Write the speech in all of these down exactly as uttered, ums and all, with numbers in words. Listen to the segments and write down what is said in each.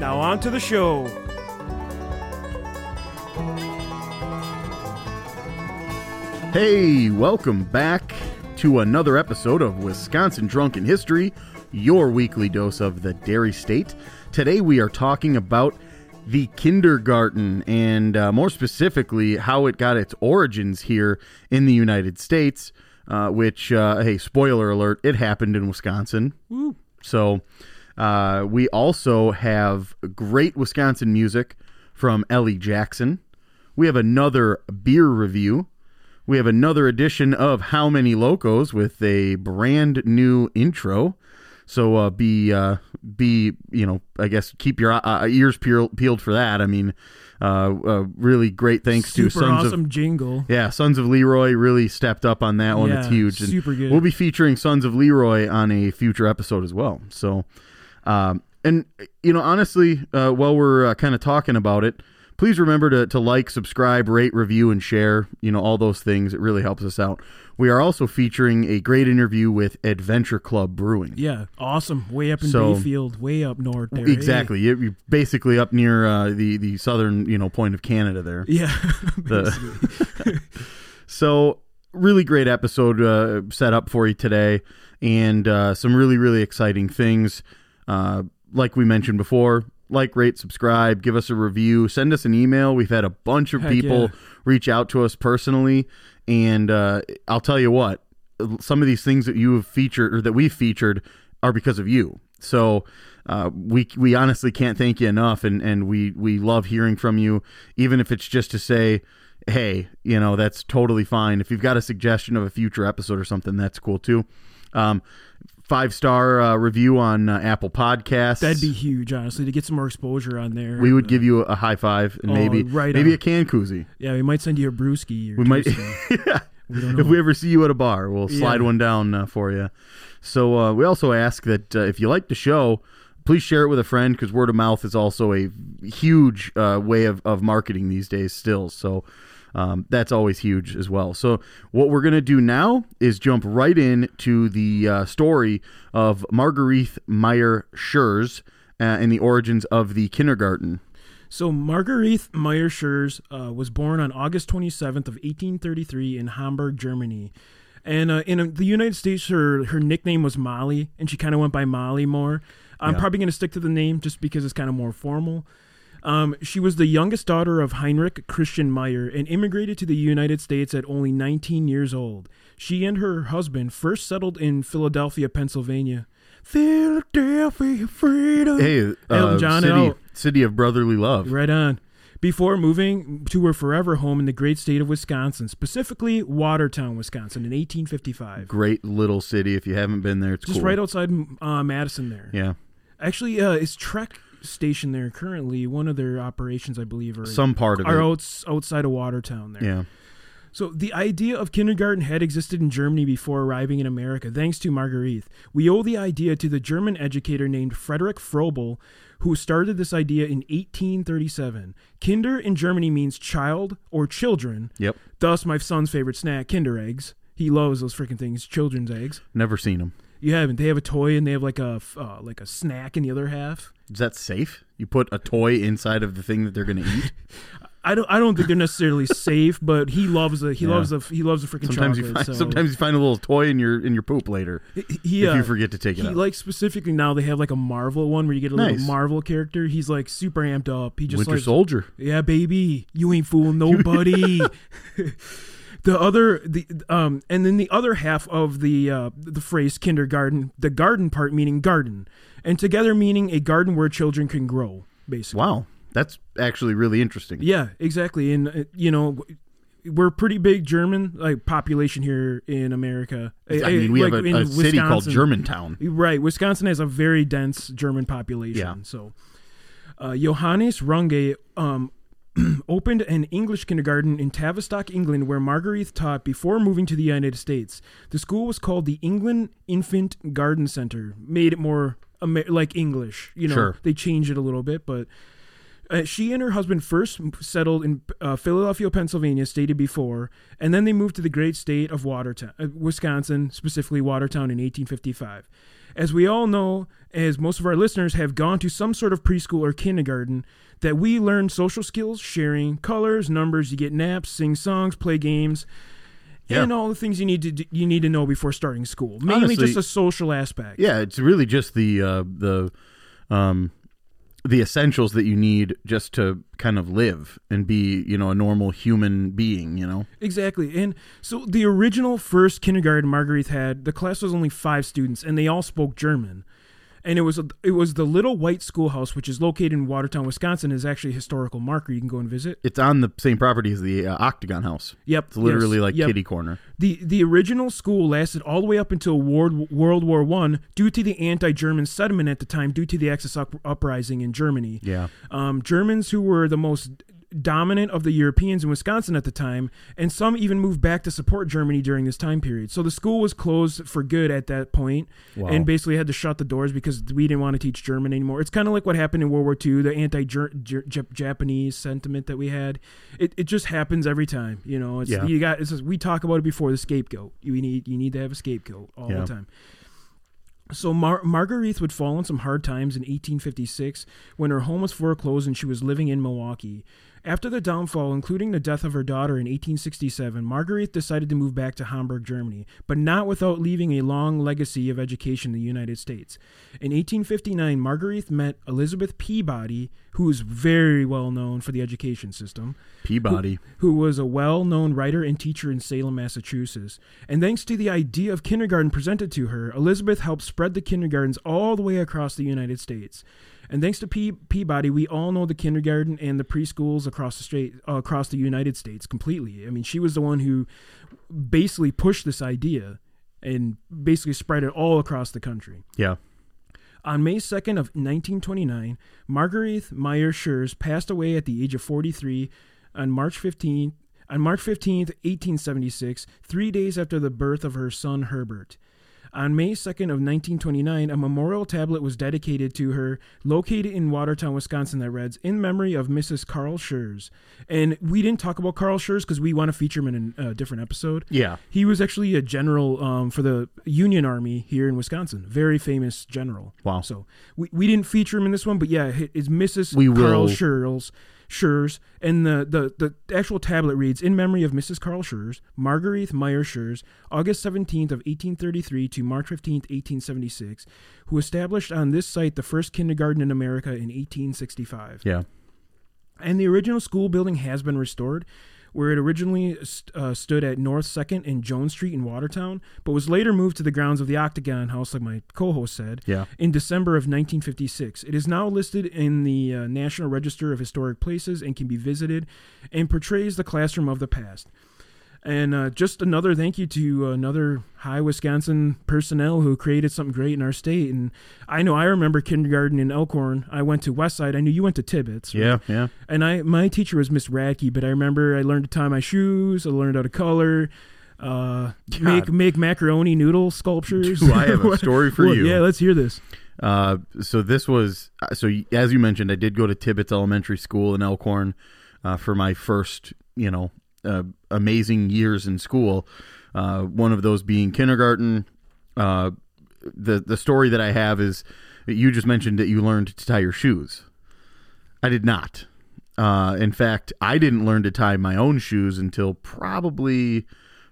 Now on to the show. Hey, welcome back to another episode of Wisconsin Drunken History, your weekly dose of the Dairy State. Today we are talking about the kindergarten and uh, more specifically how it got its origins here in the United States, uh, which, uh, hey, spoiler alert, it happened in Wisconsin. Woo. So... Uh, we also have great Wisconsin music from Ellie Jackson. We have another beer review. We have another edition of How Many Locos with a brand new intro. So uh, be, uh, be you know, I guess keep your uh, ears peeled for that. I mean, uh, uh, really great thanks super to Sons awesome of jingle. Yeah, Sons of Leroy really stepped up on that one. Yeah, it's huge. And super good. We'll be featuring Sons of Leroy on a future episode as well. So. Um, and, you know, honestly, uh, while we're uh, kind of talking about it, please remember to, to like, subscribe, rate, review, and share, you know, all those things. It really helps us out. We are also featuring a great interview with Adventure Club Brewing. Yeah, awesome. Way up in so, Bayfield, way up north there. Exactly. Eh? You're basically up near uh, the, the southern, you know, point of Canada there. Yeah, the, So... Really great episode uh, set up for you today, and uh, some really, really exciting things. Uh, like we mentioned before, like, rate, subscribe, give us a review, send us an email. We've had a bunch of Heck people yeah. reach out to us personally, and uh, I'll tell you what, some of these things that you have featured or that we've featured are because of you. So uh, we we honestly can't thank you enough, and, and we, we love hearing from you, even if it's just to say, hey, you know, that's totally fine. If you've got a suggestion of a future episode or something, that's cool too. Um, five-star uh, review on uh, Apple Podcasts. That'd be huge, honestly, to get some more exposure on there. We would uh, give you a high five and oh, maybe right maybe on. a can koozie. Yeah, we might send you a brewski. Or we might. yeah. we don't know. If we ever see you at a bar, we'll slide yeah. one down uh, for you. So uh, we also ask that uh, if you like the show, please share it with a friend, because word of mouth is also a huge uh, way of, of marketing these days still. So um, that's always huge as well. So what we're going to do now is jump right in to the uh, story of Marguerite Meyer Schurz uh, and the origins of the kindergarten. So Marguerite Meyer Schurz uh, was born on August twenty-seventh of eighteen thirty-three in Hamburg, Germany. And uh, in uh, the United States, her, her nickname was Molly, and she kind of went by Molly more. I'm yeah. probably going to stick to the name just because it's kind of more formal. Um, she was the youngest daughter of Heinrich Christian Meyer and immigrated to the United States at only nineteen years old. She and her husband first settled in Philadelphia, Pennsylvania. Philadelphia, freedom. Hey, uh, John city, city of brotherly love. Right on. Before moving to her forever home in the great state of Wisconsin, specifically Watertown, Wisconsin, in eighteen fifty-five. Great little city. If you haven't been there, it's Just cool. right outside uh, Madison there. Yeah. Actually, uh, it's Trek Station there currently. One of their operations, I believe, are some part of are it. Outs, outside of Watertown there. Yeah. So the idea of kindergarten had existed in Germany before arriving in America, thanks to Marguerite. We owe the idea to the German educator named Frederick Froebel, who started this idea in eighteen thirty-seven. Kinder in Germany means child or children. Yep. Thus, my son's favorite snack, Kinder eggs. He loves those freaking things, children's eggs. Never seen them. You haven't. They have a toy and they have like a uh, like a snack in the other half. Is that safe? You put a toy inside of the thing that they're going to eat? I don't I don't think they're necessarily safe, but he loves a he yeah. loves a he loves a freaking sometimes chocolate. You find, so. Sometimes you find a little toy in your in your poop later. He, if uh, you forget to take it he out. He likes specifically now they have like a Marvel one where you get a nice. little Marvel character. He's like super amped up. He just Winter likes, Soldier. Yeah, baby. You ain't fooling nobody. The other, the um, and then the other half of the uh, the phrase kindergarten, the garden part meaning garden, and together meaning a garden where children can grow, basically. Wow, that's actually really interesting. Yeah, exactly. And, uh, you know, we're pretty big German like population here in America. I, I mean, we like have a, a city called Germantown. Right. Wisconsin has a very dense German population. Yeah. So Uh, Johannes Runge um, opened an English kindergarten in Tavistock, England, where Marguerite taught before moving to the United States. The school was called the England Infant Garden Center. Made it more Amer- like English. You know, sure. They changed it a little bit, but... Uh, she and her husband first settled in uh, Philadelphia, Pennsylvania, stated before, and then they moved to the great state of Watertown, uh, Wisconsin, specifically Watertown, in eighteen fifty-five. As we all know, as most of our listeners have gone to some sort of preschool or kindergarten, that we learn social skills, sharing, colors, numbers, you get naps, sing songs, play games, yeah. and all the things you need to do, you need to know before starting school. Mainly Honestly, just a social aspect. Yeah, it's really just the uh, the. Um... the essentials that you need just to kind of live and be, you know, a normal human being, you know? Exactly. And so the original first kindergarten Marguerite had, the class was only five students, and they all spoke German. And it was a, it was the Little White Schoolhouse, which is located in Watertown, Wisconsin, is actually a historical marker. You can go and visit. It's on the same property as the uh, Octagon House. Yep. It's literally yes, like yep. kitty corner. The the original school lasted all the way up until World, World War One, due to the anti-German sentiment at the time, due to the Axis up- uprising in Germany. Yeah. Um, Germans who were the most dominant of the Europeans in Wisconsin at the time, and some even moved back to support Germany during this time period. So the school was closed for good at that point, wow. and basically had to shut the doors because we didn't want to teach German anymore. It's kind of like what happened in World War Two, the anti-Japanese sentiment that we had. It it just happens every time, you know. It's, yeah. you got. It's just, we talk about it before, the scapegoat. You need you need to have a scapegoat all yeah. the time. So Mar- Marguerite would fall on some hard times in eighteen fifty-six when her home was foreclosed and she was living in Milwaukee. After the downfall, including the death of her daughter in eighteen sixty-seven, Marguerite decided to move back to Hamburg, Germany, but not without leaving a long legacy of education in the United States. In eighteen fifty-nine, Marguerite met Elizabeth Peabody, who is very well known for the education system. Peabody. Who, who was a well-known writer and teacher in Salem, Massachusetts. And thanks to the idea of kindergarten presented to her, Elizabeth helped spread the kindergartens all the way across the United States. And thanks to Pe- Peabody, we all know the kindergarten and the preschools across the state, uh, across the United States completely. I mean, she was the one who basically pushed this idea and basically spread it all across the country. Yeah. On May second of nineteen twenty-nine, Marguerite Meyer Schurz passed away at the age of forty-three on March fifteenth, on March fifteenth, eighteen seventy-six, three days after the birth of her son Herbert. On May second of nineteen twenty-nine, a memorial tablet was dedicated to her, located in Watertown, Wisconsin, that reads, "In memory of Missus Carl Schurz." And we didn't talk about Carl Schurz because we want to feature him in a different episode. Yeah. He was actually a general um, for the Union Army here in Wisconsin. Very famous general. Wow. So we, we didn't feature him in this one, but yeah, it's Missus We Carl Schurz. Schurz, and the, the, the actual tablet reads, "In memory of Missus Carl Schurz, Marguerite Meyer Schurz, August seventeenth of eighteen thirty-three to March fifteenth, eighteen seventy-six, who established on this site the first kindergarten in America in eighteen sixty-five. Yeah. And the original school building has been restored, where it originally uh, stood at North second and Jones Street in Watertown, but was later moved to the grounds of the Octagon House, like my co-host said, yeah. in December of nineteen fifty-six. It is now listed in the uh, National Register of Historic Places and can be visited, and portrays the classroom of the past. And uh, just another thank you to another high Wisconsin personnel who created something great in our state. And I know I remember kindergarten in Elkhorn. I went to Westside. I knew you went to Tibbetts. Right? Yeah, yeah. And I my teacher was Miss Radke, but I remember I learned to tie my shoes. I learned how to color, uh, make make macaroni noodle sculptures. Dude, I have a story for well, you. Yeah, let's hear this. Uh, so this was so as you mentioned, I did go to Tibbetts Elementary School in Elkhorn uh, for my first, you know. Uh, amazing years in school, uh, one of those being kindergarten. Uh, the the story that I have is you just mentioned that you learned to tie your shoes. I did not. Uh, in fact, I didn't learn to tie my own shoes until probably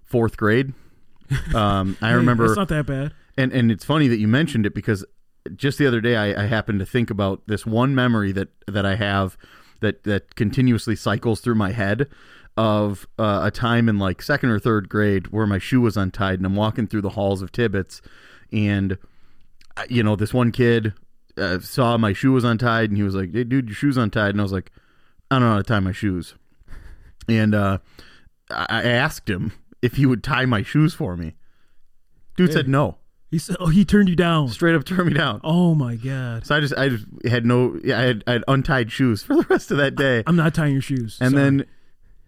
fourth grade. Um, I remember... It's not that bad. And, and it's funny that you mentioned it because just the other day I, I happened to think about this one memory that, that I have that, that continuously cycles through my head of uh, a time in like second or third grade where my shoe was untied and I'm walking through the halls of Tibbetts and you know, this one kid uh, saw my shoe was untied and he was like, "Hey dude, your shoe's untied." And I was like, "I don't know how to tie my shoes." And uh, I asked him if he would tie my shoes for me. Dude yeah. said no. He said, "Oh, he turned you down." Straight up turned me down. Oh my god! So I just, I just had no, I had, I had untied shoes for the rest of that day. I, I'm not tying your shoes. And sorry. Then,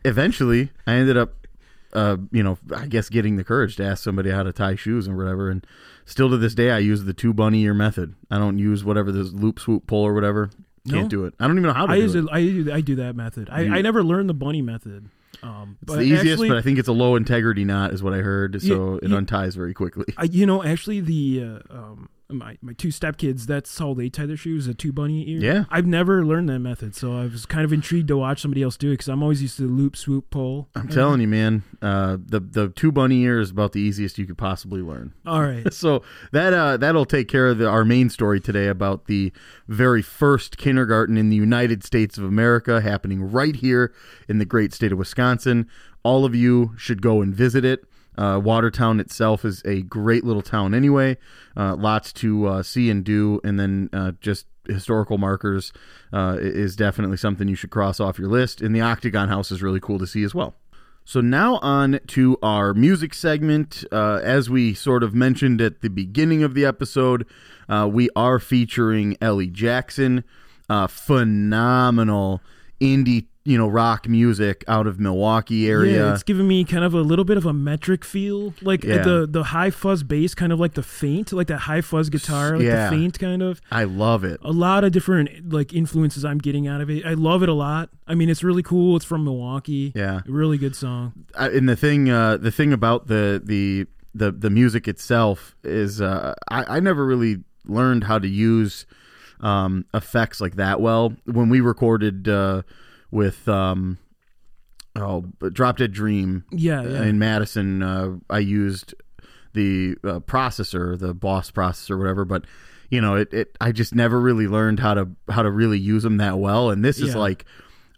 eventually, I ended up, uh, you know, I guess getting the courage to ask somebody how to tie shoes and whatever. And still to this day, I use the two bunny ear method. I don't use whatever this loop swoop pull or whatever. Can't no. do it. I don't even know how to I do use it. it. I I do that method. I, I never learned the bunny method. Um, it's but the easiest, actually, but I think it's a low integrity knot, is what I heard. So yeah, it yeah, unties very quickly. I, you know, actually, the uh, um, my my two stepkids, that's how they tie their shoes, a two bunny ear. Yeah, I've never learned that method, so I was kind of intrigued to watch somebody else do it because I'm always used to the loop, swoop, pull. I'm and... telling you, man, uh, the the two bunny ear is about the easiest you could possibly learn. All right, so that uh, that'll take care of the, our main story today about the very first kindergarten in the United States of America, happening right here in the great state of Wisconsin. Wisconsin. All of you should go and visit it. Uh, Watertown itself is a great little town anyway. Uh, lots to uh, see and do, and then uh, just historical markers uh, is definitely something you should cross off your list. And the Octagon House is really cool to see as well. So now on to our music segment. Uh, as we sort of mentioned at the beginning of the episode, uh, we are featuring Ellie Jackson, uh, phenomenal indie you know, rock music out of Milwaukee area. Yeah, it's giving me kind of a little bit of a metric feel. Like yeah. the the high fuzz bass, kind of like the faint, like that high fuzz guitar, like yeah. the faint kind of. I love it. A lot of different like influences I'm getting out of it. I love it a lot. I mean, it's really cool. It's from Milwaukee. Yeah. A really good song. I, and the thing uh, the thing about the the the, the music itself is uh, I, I never really learned how to use um, effects like that well. When we recorded uh with um oh Drop Dead Dream yeah, yeah. in Madison, uh, I used the uh, processor, the Boss processor, whatever, but you know it, it I just never really learned how to how to really use them that well, and this yeah. is like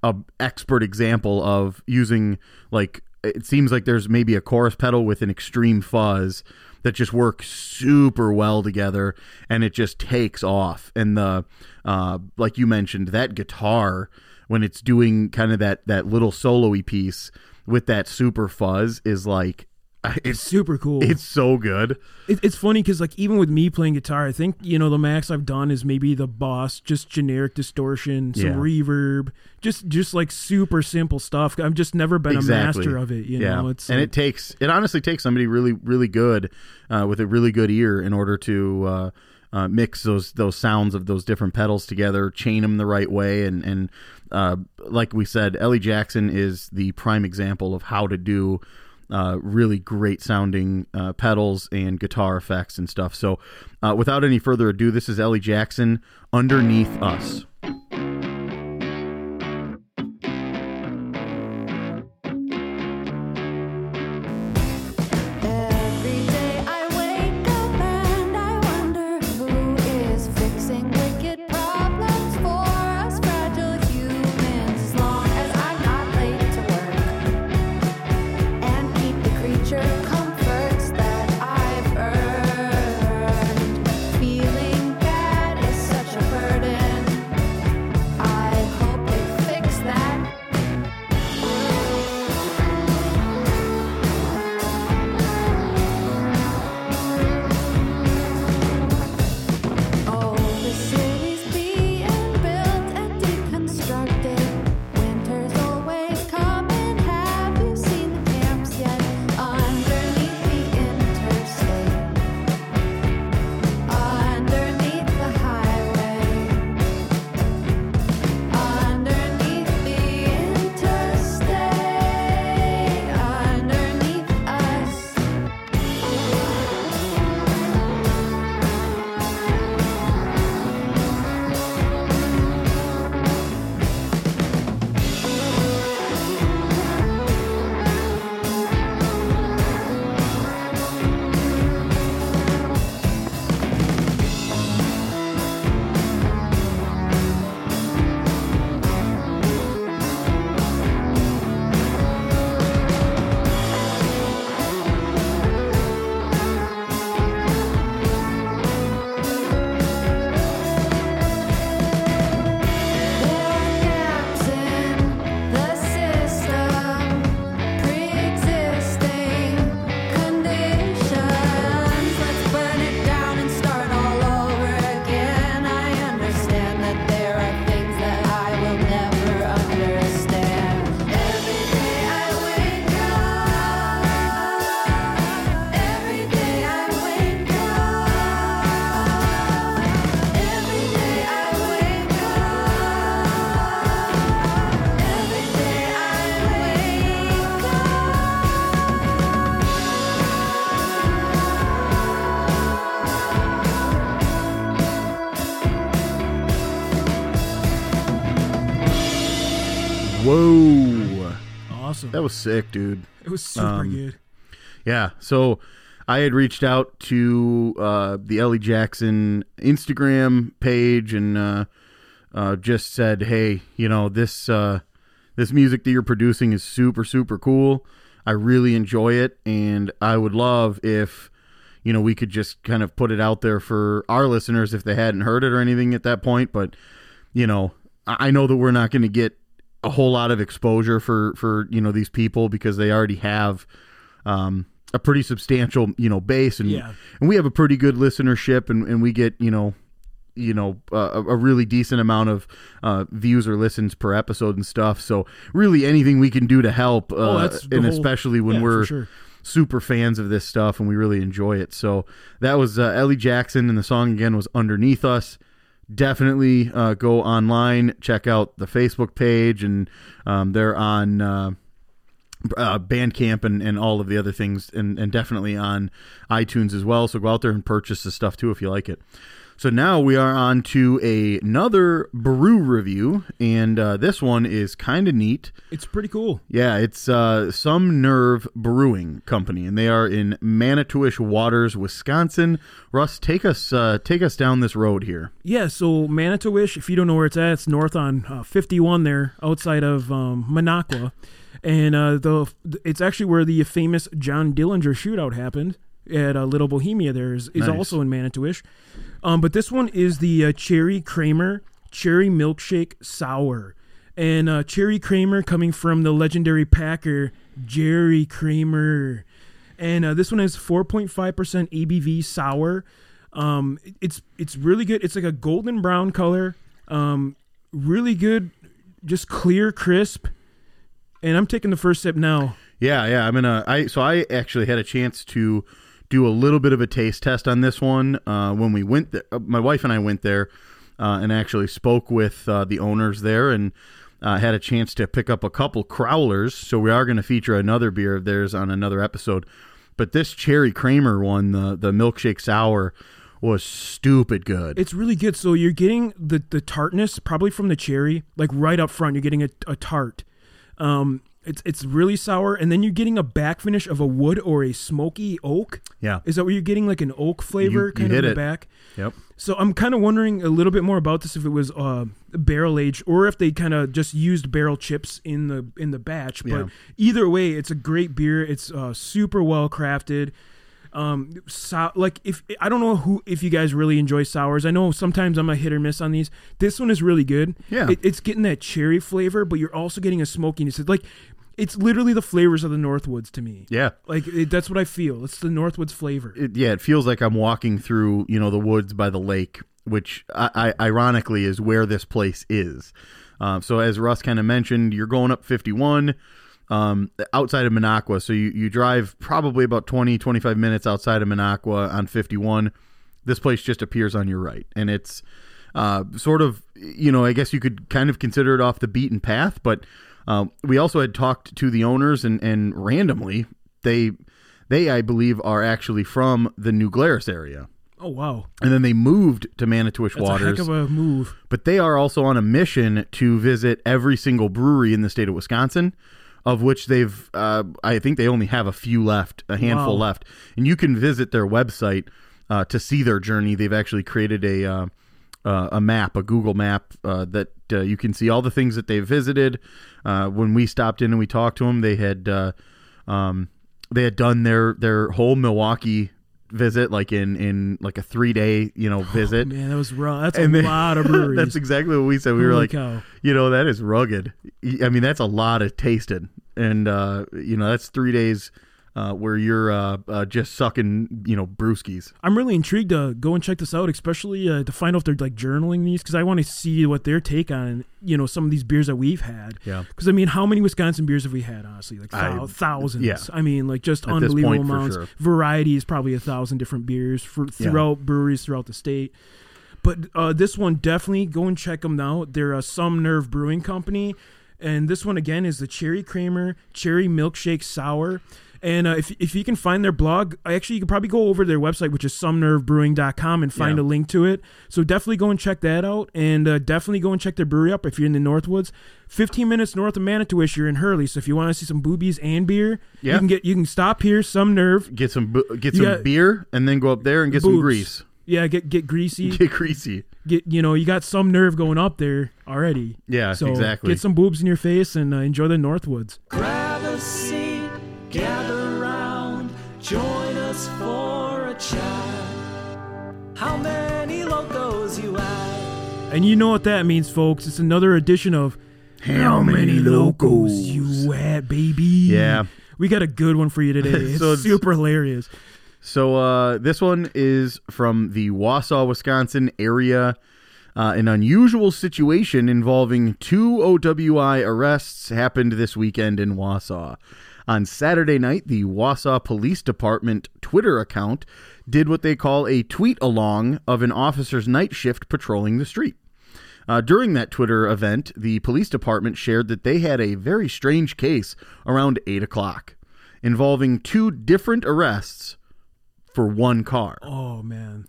a expert example of using, like, it seems like there's maybe a chorus pedal with an extreme fuzz that just work super well together, and it just takes off. And the uh like you mentioned, that guitar, when it's doing kind of that, that little solo-y piece with that super fuzz, is like, it's, it's super cool. It's so good. It, it's funny because, like, even with me playing guitar, I think, you know, the max I've done is maybe the Boss, just generic distortion, some yeah. reverb, just just like super simple stuff. I've just never been exactly. a master of it, you yeah. know. It's, and like, it takes, it honestly takes somebody really, really good uh, with a really good ear in order to uh, uh, mix those those sounds of those different pedals together, chain them the right way, and and uh, like we said, Ellie Jackson is the prime example of how to do Uh, really great sounding uh, pedals and guitar effects and stuff. So uh, without any further ado, this is Ellie Jackson, Underneath Us. Whoa. Awesome. That was sick, dude. It was super um, good. Yeah. So I had reached out to uh, the Ellie Jackson Instagram page and uh, uh, just said, hey, you know, this uh, this music that you're producing is super, super cool. I really enjoy it, and I would love if, you know, we could just kind of put it out there for our listeners if they hadn't heard it or anything at that point. But, you know, I know that we're not going to get a whole lot of exposure for, for, you know, these people because they already have um, a pretty substantial, you know, base, and yeah. and we have a pretty good listenership, and, and we get, you know, you know, uh, a really decent amount of uh, views or listens per episode and stuff. So really anything we can do to help, uh, oh, that's the and whole, especially when yeah, we're sure. super fans of this stuff and we really enjoy it. So that was uh, Ellie Jackson, and the song again was Underneath Us. Definitely uh, go online, check out the Facebook page, and um, they're on uh, uh, Bandcamp and, and all of the other things, and, and definitely on iTunes as well. So go out there and purchase the stuff too if you like it. So now we are on to a, another brew review, and uh, this one is kind of neat. It's pretty cool. Yeah, it's uh, Some Nerve Brewing Company, and they are in Manitouish Waters, Wisconsin. Russ, take us uh, take us down this road here. Yeah, so Manitouish, if you don't know where it's at, it's north on uh, fifty-one there, outside of um, Minocqua, and uh, the it's actually where the famous John Dillinger shootout happened. At uh, Little Bohemia there is, is nice. Also in Manitouish. Um, but this one is the uh, Jerry Kramer Cherry Milkshake Sour. And uh, Jerry Kramer coming from the legendary Packer, Jerry Kramer. And uh, this one has four point five percent A B V sour. Um, it's it's really good. It's like a golden brown color. Um, really good, just clear, crisp. And I'm taking the first sip now. Yeah, yeah. I'm gonna, I, so I actually had a chance to do a little bit of a taste test on this one uh, when we went there. My wife and I went there uh, and actually spoke with uh, the owners there, and uh, had a chance to pick up a couple crowlers. So we are going to feature another beer of theirs on another episode. But this Cherry Kramer one, the the milkshake sour, was stupid good. It's really good. So you're getting the, the tartness probably from the cherry, like right up front. You're getting a, a tart. Um It's it's really sour, and then you're getting a back finish of a wood or a smoky oak. Yeah. Is that where you're getting like an oak flavor you, kind you of in the back? Yep. So I'm kind of wondering a little bit more about this, if it was uh, barrel-aged or if they kind of just used barrel chips in the in the batch. But yeah. Either way, it's a great beer. It's uh, super well-crafted. Um, so, like if I don't know who if you guys really enjoy sours. I know sometimes I'm a hit or miss on these. This one is really good. Yeah. It, it's getting that cherry flavor, but you're also getting a smokiness. It's like... It's literally the flavors of the Northwoods to me. Yeah. Like, it, that's what I feel. It's the Northwoods flavor. It, yeah, it feels like I'm walking through, you know, the woods by the lake, which I, I, ironically is where this place is. Um, so as Russ kind of mentioned, you're going up fifty-one um, outside of Minocqua. So you, you drive probably about twenty, twenty-five minutes outside of Minocqua on fifty-one. This place just appears on your right. And it's uh, sort of, you know, I guess you could kind of consider it off the beaten path, but... Uh, we also had talked to the owners, and, and randomly, they, they I believe, are actually from the New Glarus area. Oh, wow. And then they moved to Manitouish That's Waters. That's a heck of a move. But they are also on a mission to visit every single brewery in the state of Wisconsin, of which they've, uh, I think they only have a few left, a handful wow. left. And you can visit their website uh, to see their journey. They've actually created a... Uh, Uh, a map, a Google map uh, that uh, you can see all the things that they visited. Uh, when we stopped in and we talked to them, they had uh, um, they had done their, their whole Milwaukee visit, like in, in like a three day you know visit. Oh, man, that was rough. That's and a they, lot of breweries. That's exactly what we said. We Holy were like, cow. you know, that is rugged. I mean, that's a lot of tasting, and uh, you know, that's three days. Uh, where you're uh, uh, just sucking, you know, brewskis. I'm really intrigued to go and check this out, especially uh, to find out if they're like journaling these, because I want to see what their take on, you know, some of these beers that we've had. Yeah. Because I mean, how many Wisconsin beers have we had? Honestly, like th- I, thousands. Yeah. I mean, like just At unbelievable point, amounts. Sure. Variety is probably a thousand different beers for throughout yeah. breweries throughout the state. But uh, this one, definitely go and check them out. They're a Some Nerve Brewing Company, and this one again is the Cherry Kramer Cherry Milkshake Sour. And uh, if if you can find their blog, actually you can probably go over to their website, which is some nerve brewing dot com, and find yeah. a link to it. So definitely go and check that out, and uh, definitely go and check their brewery up if you're in the Northwoods. Fifteen minutes north of Manitowish, you're in Hurley. So if you want to see some boobies and beer, yeah. you can get you can stop here, Some Nerve, get some get some got, beer, and then go up there and get boobs. some grease. Yeah, get get greasy. Get greasy. Get you know you got Some Nerve going up there already. Yeah, so exactly. Get some boobs in your face and uh, enjoy the Northwoods. Grab a seat, gather round, join us for a chat. How many locos you at? And you know what that means, folks. It's another edition of How Many Locos You At, baby. Yeah, we got a good one for you today. It's so super it's- hilarious. So uh, this one is from the Wausau, Wisconsin area. Uh, an unusual situation involving two O W I arrests happened this weekend in Wausau. On Saturday night, the Wausau Police Department Twitter account did what they call a tweet-along of an officer's night shift patrolling the street. Uh, during that Twitter event, the police department shared that they had a very strange case around eight o'clock involving two different arrests for one car. Oh, man.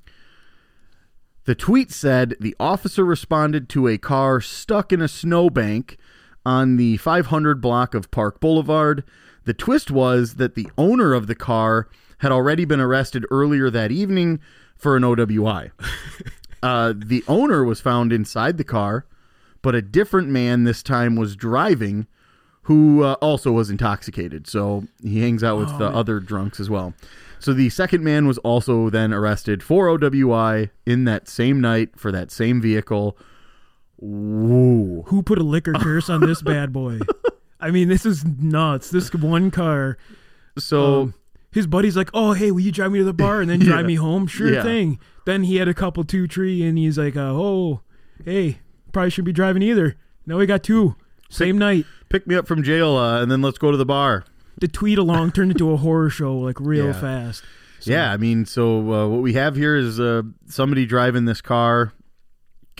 The tweet said the officer responded to a car stuck in a snowbank on the five hundred block of Park Boulevard. The twist was that the owner of the car had already been arrested earlier that evening for an O W I. uh, the owner was found inside the car, but a different man this time was driving who uh, also was intoxicated. So he hangs out with oh, the man. other drunks as well. So the second man was also then arrested for O W I in that same night for that same vehicle. Whoa. Who put a liquor curse on this bad boy? I mean, this is nuts. This one car. So um, his buddy's like, oh, hey, will you drive me to the bar and then drive yeah. me home? Sure yeah. thing. Then he had a couple two tree and he's like, uh, oh, hey, probably shouldn't be driving either. Now we got two. Same pick, night. Pick me up from jail uh, and then let's go to the bar. The tweet along turned into a horror show, like, real yeah. fast. So. Yeah, I mean, so uh, what we have here is uh, somebody driving this car,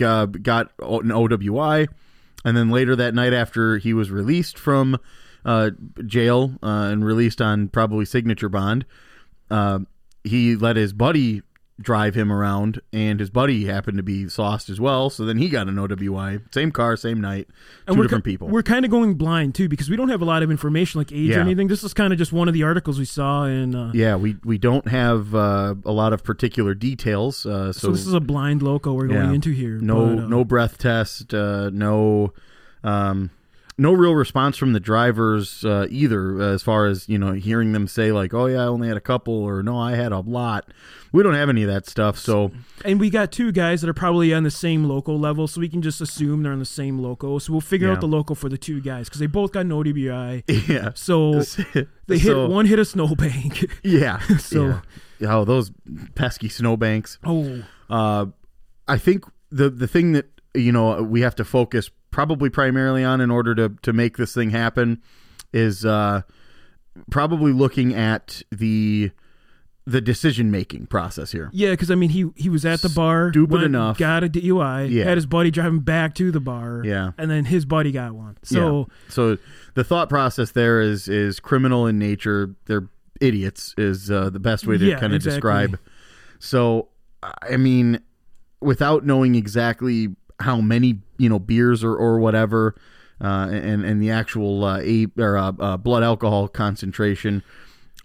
uh, got an O W I, and then later that night after he was released from uh, jail uh, and released on probably signature bond, uh, he let his buddy drive him around, and his buddy happened to be sauced as well, so then he got an O W I. Same car, same night, two and different ki- people. We're kind of going blind, too, because we don't have a lot of information like age yeah. or anything. This is kind of just one of the articles we saw. And uh, yeah, we, we don't have uh, a lot of particular details. Uh, so, so this is a blind loco we're going yeah, into here. No but, uh, no breath test, uh, no um, no real response from the drivers uh, either, as far as, you know, hearing them say, like, oh, yeah, I only had a couple, or no, I had a lot. We don't have any of that stuff. So, and we got two guys that are probably on the same local level, so we can just assume they're on the same local. So we'll figure yeah. out the local for the two guys because they both got an O W I. Yeah. So they hit so, one hit a snowbank. Yeah. so, yeah. oh, those pesky snowbanks. Oh. Uh, I think the the thing that you know we have to focus probably primarily on in order to to make this thing happen is uh, probably looking at the. The decision-making process here. Yeah, because, I mean, he he was at the bar. Stupid enough. Got a D U I. Yeah. Had his buddy drive him back to the bar. Yeah. And then his buddy got one. So yeah. so the thought process there is is criminal in nature. They're idiots is uh, the best way to yeah, kind of exactly. describe. So, I mean, without knowing exactly how many, you know, beers or, or whatever uh, and, and the actual uh, a, or, uh, uh, blood alcohol concentration,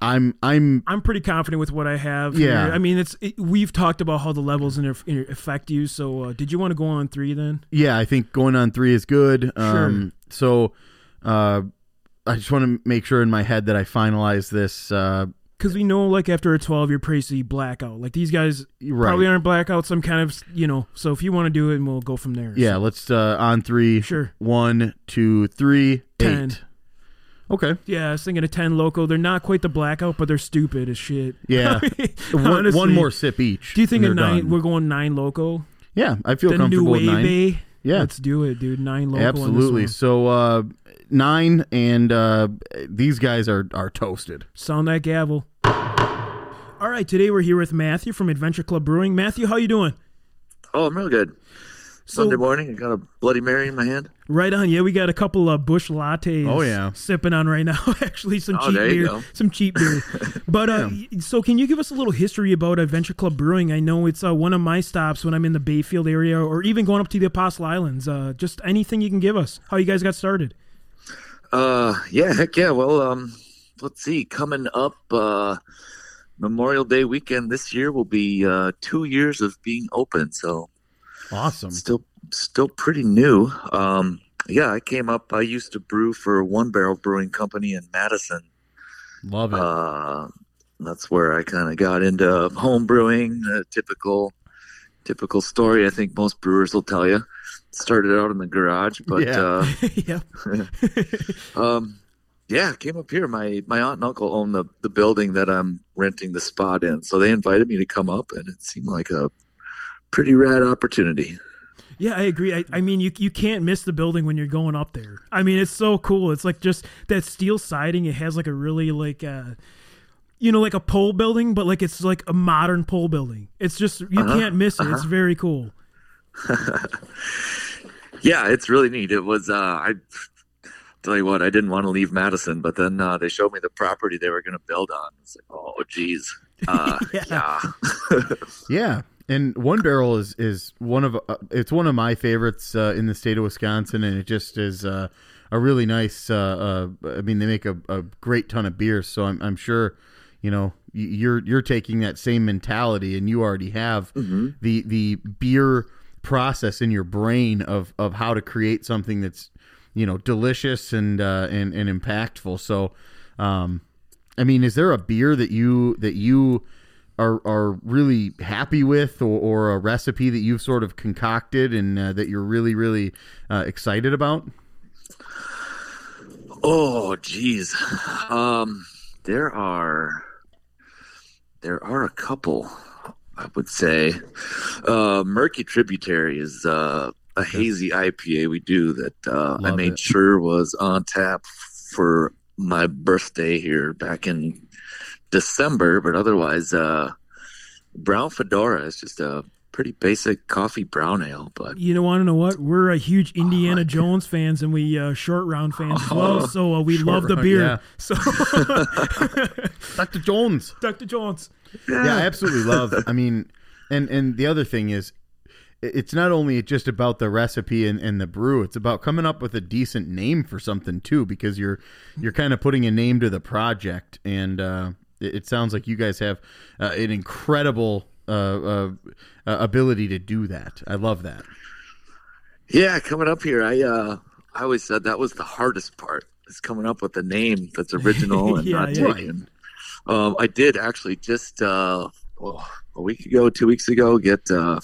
I'm I'm I'm pretty confident with what I have. Yeah, here. I mean, it's it, we've talked about how the levels in, in affect you. So, uh, did you want to go on three then? Yeah, I think going on three is good. Um, sure. So, uh, I just want to make sure in my head that I finalize this because uh, we know, like after a twelve, you're pretty blackout. Like these guys right. probably aren't blackout. Some kind of you know. So if you want to do it, and we'll go from there. Yeah, so. let's uh, on three. Sure. One, two, three, ten. Eight. Okay. Yeah, I was thinking a ten loco. They're not quite the blackout, but they're stupid as shit. Yeah. one, one more sip each. Do you think a nine? Done. We're going nine loco? Yeah, I feel the comfortable with nine. Bay. Yeah. Let's do it, dude. Nine loco. Absolutely. On this one. So uh, nine, and uh, these guys are, are toasted. Sound that gavel. All right, today we're here with Matthew from Adventure Club Brewing. Matthew, how you doing? Oh, I'm real good. Sunday morning, I got a Bloody Mary in my hand. Right on. Yeah, we got a couple of Busch lattes oh, yeah. sipping on right now, actually. Some oh, cheap beer. Go. Some cheap beer. But uh, yeah. So can you give us a little history about Adventure Club Brewing? I know it's uh, one of my stops when I'm in the Bayfield area or even going up to the Apostle Islands. Uh, just anything you can give us, how you guys got started. Uh, yeah, heck yeah. Well, um, let's see. Coming up uh, Memorial Day weekend this year will be uh, two years of being open, so... Awesome. Still, still pretty new. Um, yeah, I came up. I used to brew for One Barrel Brewing Company in Madison. Love it. Uh, that's where I kind of got into home brewing. The typical, typical story. I think most brewers will tell you. Started out in the garage, but yeah, uh, yeah. um, yeah. Came up here. My my aunt and uncle own the the building that I'm renting the spot in, so they invited me to come up, and it seemed like a pretty rad opportunity. Yeah, I agree. I, I mean, you you can't miss the building when you're going up there. I mean, it's so cool. It's like just that steel siding. It has like a really like, uh, you know, like a pole building, but like it's like a modern pole building. It's just, you uh-huh. can't miss it. Uh-huh. It's very cool. Yeah, it's really neat. It was, uh, I tell you what, I didn't want to leave Madison, but then uh, they showed me the property they were going to build on. It's like, oh, geez. Uh, yeah. Yeah. Yeah. And One Barrel is, is one of uh, it's one of my favorites uh, in the state of Wisconsin, and it just is uh, a really nice. Uh, uh, I mean, they make a, a great ton of beers, so I'm, I'm sure, you know, you're you're taking that same mentality, and you already have mm-hmm. the the beer process in your brain of, of how to create something that's, you know, delicious and uh, and and impactful. So, um, I mean, is there a beer that you that you Are, are really happy with or, or a recipe that you've sort of concocted and uh, that you're really, really uh, excited about? Oh, geez. Um, there are, there are a couple, I would say. Uh, Murky Tributary is uh, a hazy I P A we do that uh, I made it. sure was on tap for my birthday here back in December, but otherwise uh Brown Fedora is just a pretty basic coffee brown ale. But you don't want to know what, we're a huge Indiana oh, Jones fans, and we uh short round fans oh, as well, so uh, we love the beer. Yeah. So Doctor Jones Doctor Jones yeah. yeah I absolutely love it. I mean, and and the other thing is, it's not only just about the recipe and, and the brew, it's about coming up with a decent name for something too, because you're you're kind of putting a name to the project. And uh it sounds like you guys have uh, an incredible uh, uh, ability to do that. I love that. Yeah, coming up here, I uh, I always said that was the hardest part, is coming up with a name that's original and yeah, not yeah. taken. Um, I did actually just uh, oh, a week ago, two weeks ago, get uh,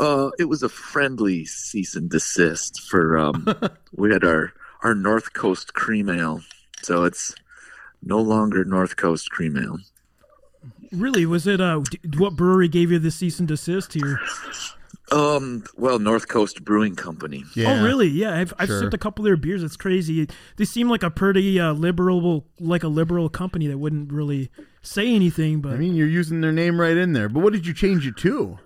uh, it was a friendly cease and desist for um, we had our, our North Coast cream ale, so it's no longer North Coast cream ale. Really? Was it uh, what brewery gave you the cease and desist here? Um, well, North Coast Brewing Company. Yeah. Oh, really? Yeah, I've I've sure. sipped a couple of their beers. It's crazy. They seem like a pretty uh, liberal, like a liberal company that wouldn't really say anything. But I mean, you're using their name right in there. But what did you change it to?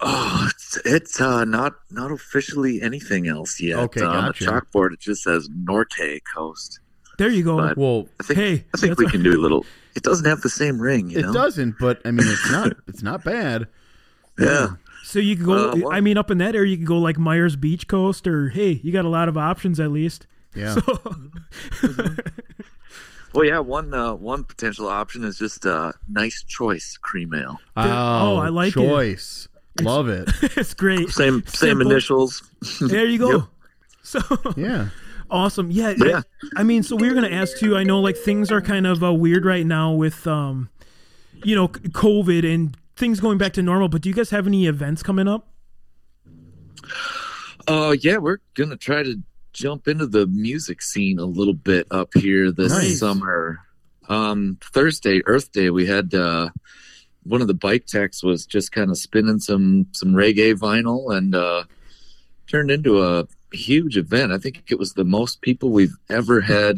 Oh, it's, it's uh, not not officially anything else yet. Okay, uh, gotcha. On the chalkboard, it just says Norte Coast. There you go. But well, I think, hey, I think we can do a little. It doesn't have the same ring, you know? It doesn't, but I mean, it's not. It's not bad. Yeah. yeah. So you can go. Uh, well, I mean, up in that area, you can go like Myers Beach Coast, or hey, you got a lot of options at least. Yeah. So. Mm-hmm. Well, yeah. One uh, one potential option is just a uh, nice choice cream ale. Oh, oh I like choice. It. Love it. It's great. Same Simple. same initials. There you go. Yep. So. Yeah. Awesome. Yeah, yeah. I mean, so we were going to ask too, I know like things are kind of uh, weird right now with, um, you know, COVID and things going back to normal, but do you guys have any events coming up? Uh, yeah, we're going to try to jump into the music scene a little bit up here this nice. summer. Um, Thursday, Earth Day, we had, uh, one of the bike techs was just kind of spinning some, some reggae vinyl and, uh, turned into a huge event. I think it was the most people we've ever had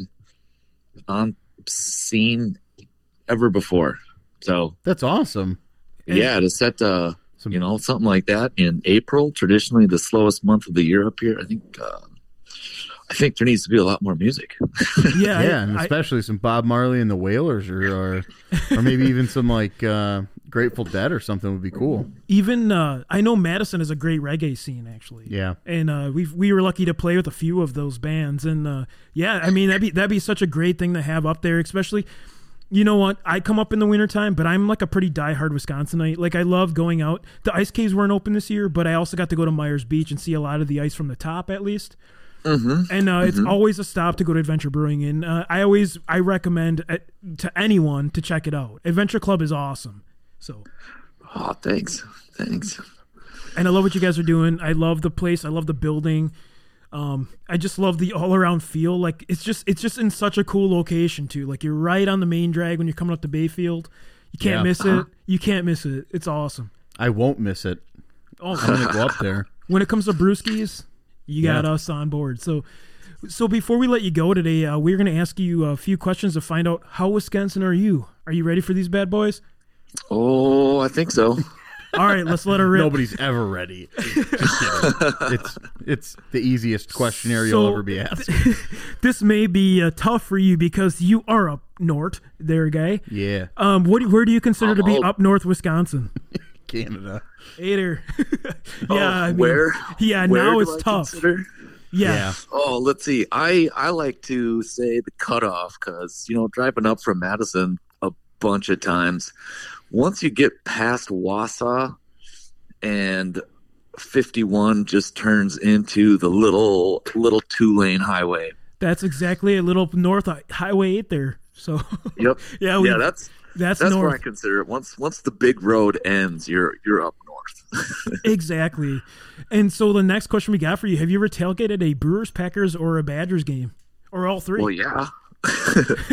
on scene ever before. So that's awesome. Yeah, to set uh Some, you know, something like that in April, traditionally the slowest month of the year up here. I think uh, I think there needs to be a lot more music. yeah, yeah, and especially I, some Bob Marley and the Wailers, or or, or maybe even some like uh, Grateful Dead or something would be cool. Even uh, I know Madison is a great reggae scene, actually. Yeah, and uh, we we were lucky to play with a few of those bands, and uh, yeah, I mean that'd be that'd be such a great thing to have up there, especially. You know what? I come up in the wintertime, but I'm like a pretty diehard Wisconsinite. Like, I love going out. The ice caves weren't open this year, but I also got to go to Myers Beach and see a lot of the ice from the top, at least. Mm-hmm. And uh, mm-hmm. It's always a stop to go to Adventure Brewing. And uh, I always I recommend uh, to anyone to check it out. Adventure Club is awesome. So, oh, thanks. Thanks. And I love what you guys are doing. I love the place. I love the building. Um, I just love the all around feel. Like it's just, it's just in such a cool location too. Like you're right on the main drag when you're coming up to Bayfield. You can't yeah. miss it. You can't miss it. It's awesome. I won't miss it. Oh, I'm gonna go up there. When it comes to brewskis, you yeah. got us on board. So, so before we let you go today, uh, we're gonna ask you a few questions to find out how Wisconsin are you. Are you ready for these bad boys? Oh, I think so. All right, let's let her rip. Nobody's ever ready. Just kidding. It's it's the easiest questionnaire so, you'll ever be asked. This may be uh, tough for you because you are up north there, guy. Yeah. Um. What? Where do you consider to be up north Wisconsin? Canada. Later. yeah. Oh, I mean, where? Yeah. Where now it's I tough. Consider? Yeah. yeah. Oh, let's see. I I like to say the cutoff because you know driving up from Madison a bunch of times. Once you get past Wausau and fifty-one just turns into the little little two-lane highway. That's exactly a little north highway eight there. So Yep. yeah, we, yeah, that's that's, that's where I consider it. Once once the big road ends, you're you're up north. Exactly. And so the next question we got for you, have you ever tailgated a Brewers, Packers, or a Badgers game? Or all three? Well yeah.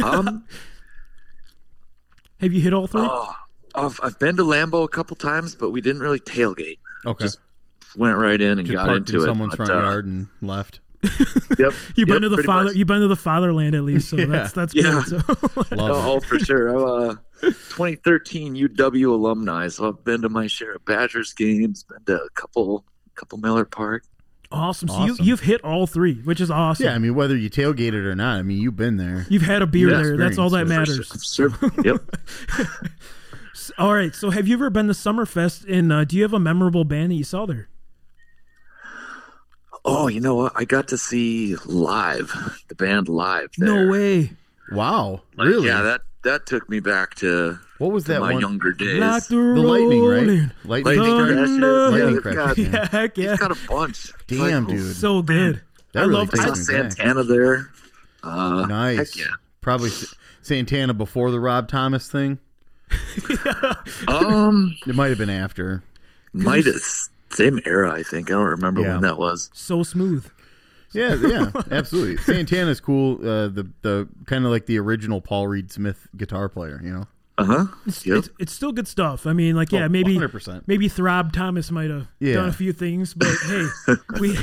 um Have you hit all three? Oh. I've, I've been to Lambeau a couple times, but we didn't really tailgate. Okay. Just went right in and just got into in it. Someone's but, front uh, yard and left. Yep. You've been yep, to the father. Much. You've been to the fatherland at least, so yeah. that's that's good. Yeah. So. Oh, for sure. I'm a twenty thirteen U W alumni, so I've been to my share of Badgers games. Been to a couple, couple Miller Park. Awesome. So awesome. You, you've hit all three, which is awesome. Yeah, I mean, whether you tailgated or not, I mean, you've been there. You've had a beer yeah, there. That's all that matters. Sure. Yep. All right, so have you ever been to Summerfest, and uh, do you have a memorable band that you saw there? Oh, you know what? I got to see live, the band live there. No way. Wow, like, really? Yeah, that, that took me back to what was that my one? younger days. Like the, the lightning, right? Lightning, lightning Lightning Crash. Yeah. Yeah, heck yeah. He's got a bunch. Damn, like, dude. So good. That I really love I saw Santana back. there. Uh, nice. Heck yeah. Probably Santana before the Rob Thomas thing. yeah. Um, it might have been after. Might have same era, I think. I don't remember yeah. when that was. So smooth. Yeah, yeah, absolutely. Santana's cool. Uh, the the kind of like the original Paul Reed Smith guitar player, you know. Uh huh. It's, yep. it's it's still good stuff. I mean, like yeah, maybe one hundred percent maybe Throb Thomas might have yeah. done a few things, but hey, we.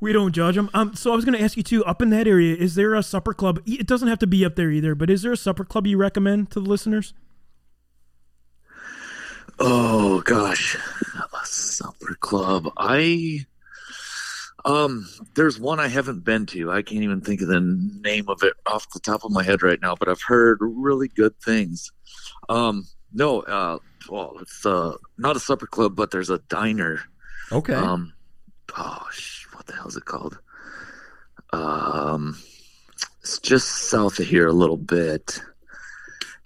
We don't judge them. Um, so I was going to ask you, too, up in that area, is there a supper club? It doesn't have to be up there either, but is there a supper club you recommend to the listeners? Oh, gosh. A supper club. I um, there's one I haven't been to. I can't even think of the name of it off the top of my head right now, but I've heard really good things. Um, no, uh, well, it's uh, not a supper club, but there's a diner. Okay. Um, oh, shit. What the hell is it called? Um, it's just south of here a little bit.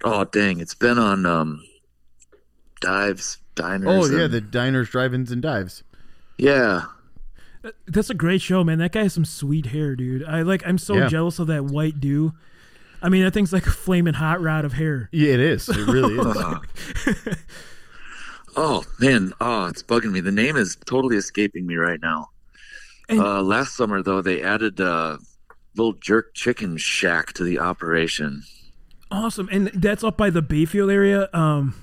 Oh, dang. It's been on um, Dives, Diners. Oh, yeah, and the Diners, Drive-Ins, and Dives. Yeah. That's a great show, man. That guy has some sweet hair, dude. I, like, I'm so yeah. jealous of that white dude. I mean, that thing's like a flaming hot rod of hair. Yeah, it is. It really is. Oh, man. Oh, it's bugging me. The name is totally escaping me right now. And, uh, last summer, though, they added a uh, little jerk chicken shack to the operation. Awesome. And that's up by the Bayfield area. Um,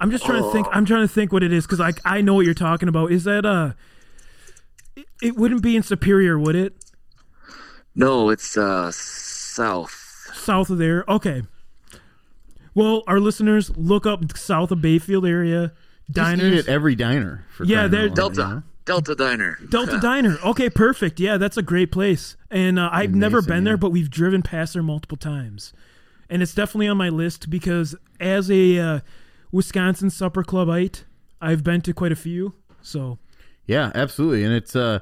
I'm just trying oh. to think. I'm trying to think what it is because I, I know what you're talking about. Is that uh, it, it wouldn't be in Superior, would it? No, it's uh, south. South of there. Okay. Well, our listeners, look up south of Bayfield area diners. Just eat at every diner. For yeah, there's Delta. You know? Delta Diner. Delta Diner. Okay, perfect. Yeah, that's a great place. And uh, I've Amazing, never been there, but we've driven past there multiple times. And it's definitely on my list because as a uh, Wisconsin supper clubite, I've been to quite a few. So, yeah, absolutely. And it's uh,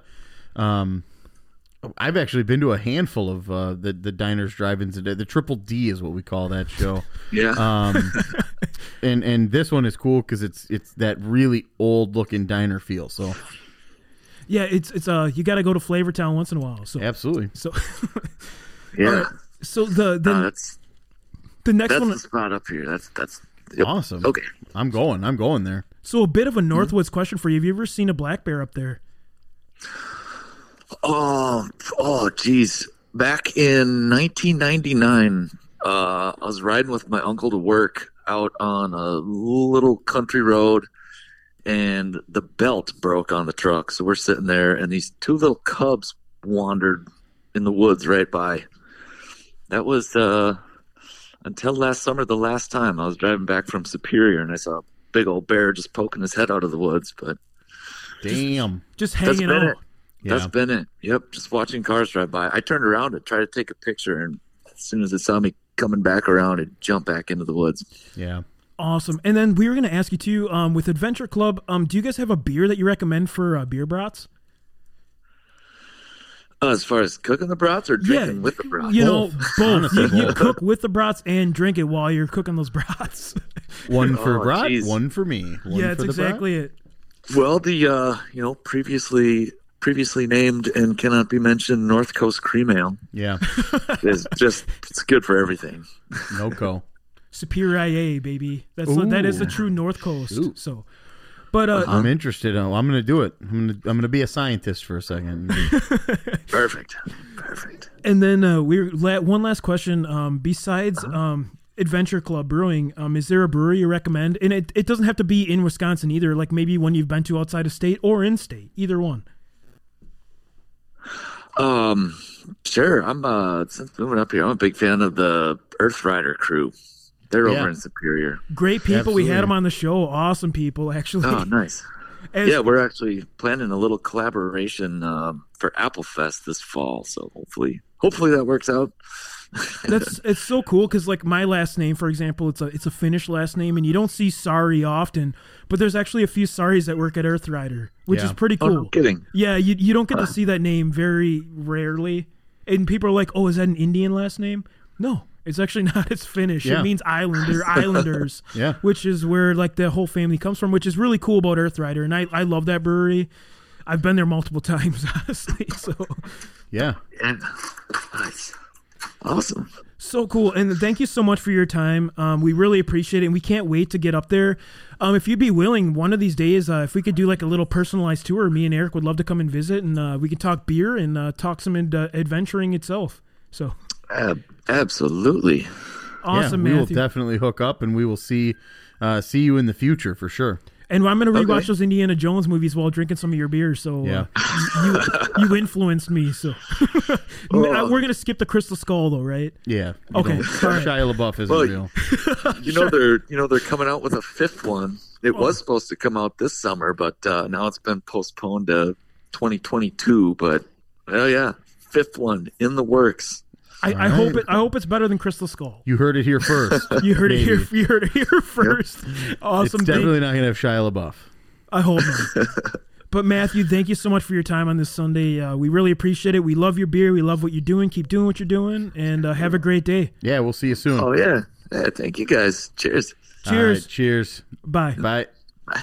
um, I've actually been to a handful of uh, the the diners, drive-ins, the Triple D is what we call that show. Yeah. Um, and and this one is cool because it's it's that really old looking diner feel. So. Yeah, it's it's uh you got to go to Flavortown once in a while. So absolutely. So yeah. Right, so the the, uh, that's, the next that's one that's spot up here. That's that's yep. Awesome. Okay, I'm going. I'm going there. So a bit of a Northwoods mm-hmm. question for you. Have you ever seen a black bear up there? Oh, oh, geez. Back in nineteen ninety-nine, uh, I was riding with my uncle to work out on a little country road. And the belt broke on the truck. So we're sitting there, and these two little cubs wandered in the woods right by. That was uh, until last summer, the last time I was driving back from Superior, and I saw a big old bear just poking his head out of the woods. But damn. Just, just hanging out. It. Yeah. That's been it. Yep, just watching cars drive by. I turned around to try to take a picture, and as soon as it saw me coming back around, it jumped back into the woods. Yeah. Awesome. And then we were going to ask you, too, um, with Adventure Club, um, do you guys have a beer that you recommend for uh, beer brats? Uh, as far as cooking the brats or drinking yeah, with the brats? You know, both. both. you, you cook with the brats and drink it while you're cooking those brats. One for oh, brat, geez. One for me. One yeah, that's exactly brat. It. Well, the, uh, you know, previously previously named and cannot be mentioned North Coast Cream Ale. Yeah. It's just, it's good for everything. No co. Superior I A, baby. That's not, that is the true North Coast. Ooh. So, but uh, I'm interested. In, I'm going to do it. I'm going to I'm going to be a scientist for a second. Perfect, perfect. And then uh, we la- one last question. Um, besides um, Adventure Club Brewing, um, is there a brewery you recommend? And it it doesn't have to be in Wisconsin either. Like maybe one you've been to outside of state or in state, either one. Um, sure. I'm uh since moving up here, I'm a big fan of the Earth Rider crew. They're yeah. over in Superior. Great people. Absolutely. We had them on the show. Awesome people, actually. Oh, nice. As, yeah, we're actually planning a little collaboration uh, for Apple Fest this fall. So hopefully, hopefully that works out. That's it's so cool because like my last name, for example, it's a it's a Finnish last name, and you don't see Sari often. But there's actually a few Saris that work at Earth Rider, which yeah. is pretty cool. Oh, no kidding. Yeah, you you don't get uh, to see that name very rarely, and people are like, "Oh, is that an Indian last name?" No. It's actually not. It's Finnish. Yeah. It means island or islanders, yeah. which is where like the whole family comes from, which is really cool about Earth Rider. And I, I love that brewery. I've been there multiple times, honestly. So, yeah, yeah. Nice. Awesome. So cool. And thank you so much for your time. Um, we really appreciate it. And we can't wait to get up there. Um, if you'd be willing, one of these days, uh, if we could do like a little personalized tour, me and Eric would love to come and visit, and uh, we could talk beer and uh, talk some in- uh, adventuring itself. So. Ab- absolutely awesome. Yeah, we Matthew. Will definitely hook up, and we will see uh see you in the future for sure. And I'm going to rewatch okay. those Indiana Jones movies while drinking some of your beer. So yeah. uh, you, you influenced me. So oh. We're going to skip the Crystal Skull, though, right? Yeah. Okay. Sorry. Shia LaBeouf isn't well, real. You know they're you know they're coming out with a fifth one. It oh. was supposed to come out this summer, but uh, now it's been postponed to twenty twenty-two. But oh yeah, fifth one in the works. I, right. I hope it. I hope it's better than Crystal Skull. You heard it here first. you heard Maybe. it here. You heard it here first. Yep. Awesome. It's definitely thank, not going to have Shia LaBeouf. I hope not. But Matthew, thank you so much for your time on this Sunday. Uh, we really appreciate it. We love your beer. We love what you're doing. Keep doing what you're doing, and uh, have a great day. Yeah, we'll see you soon. Oh yeah. yeah thank you guys. Cheers. Cheers. Right, cheers. Bye. Bye. Bye.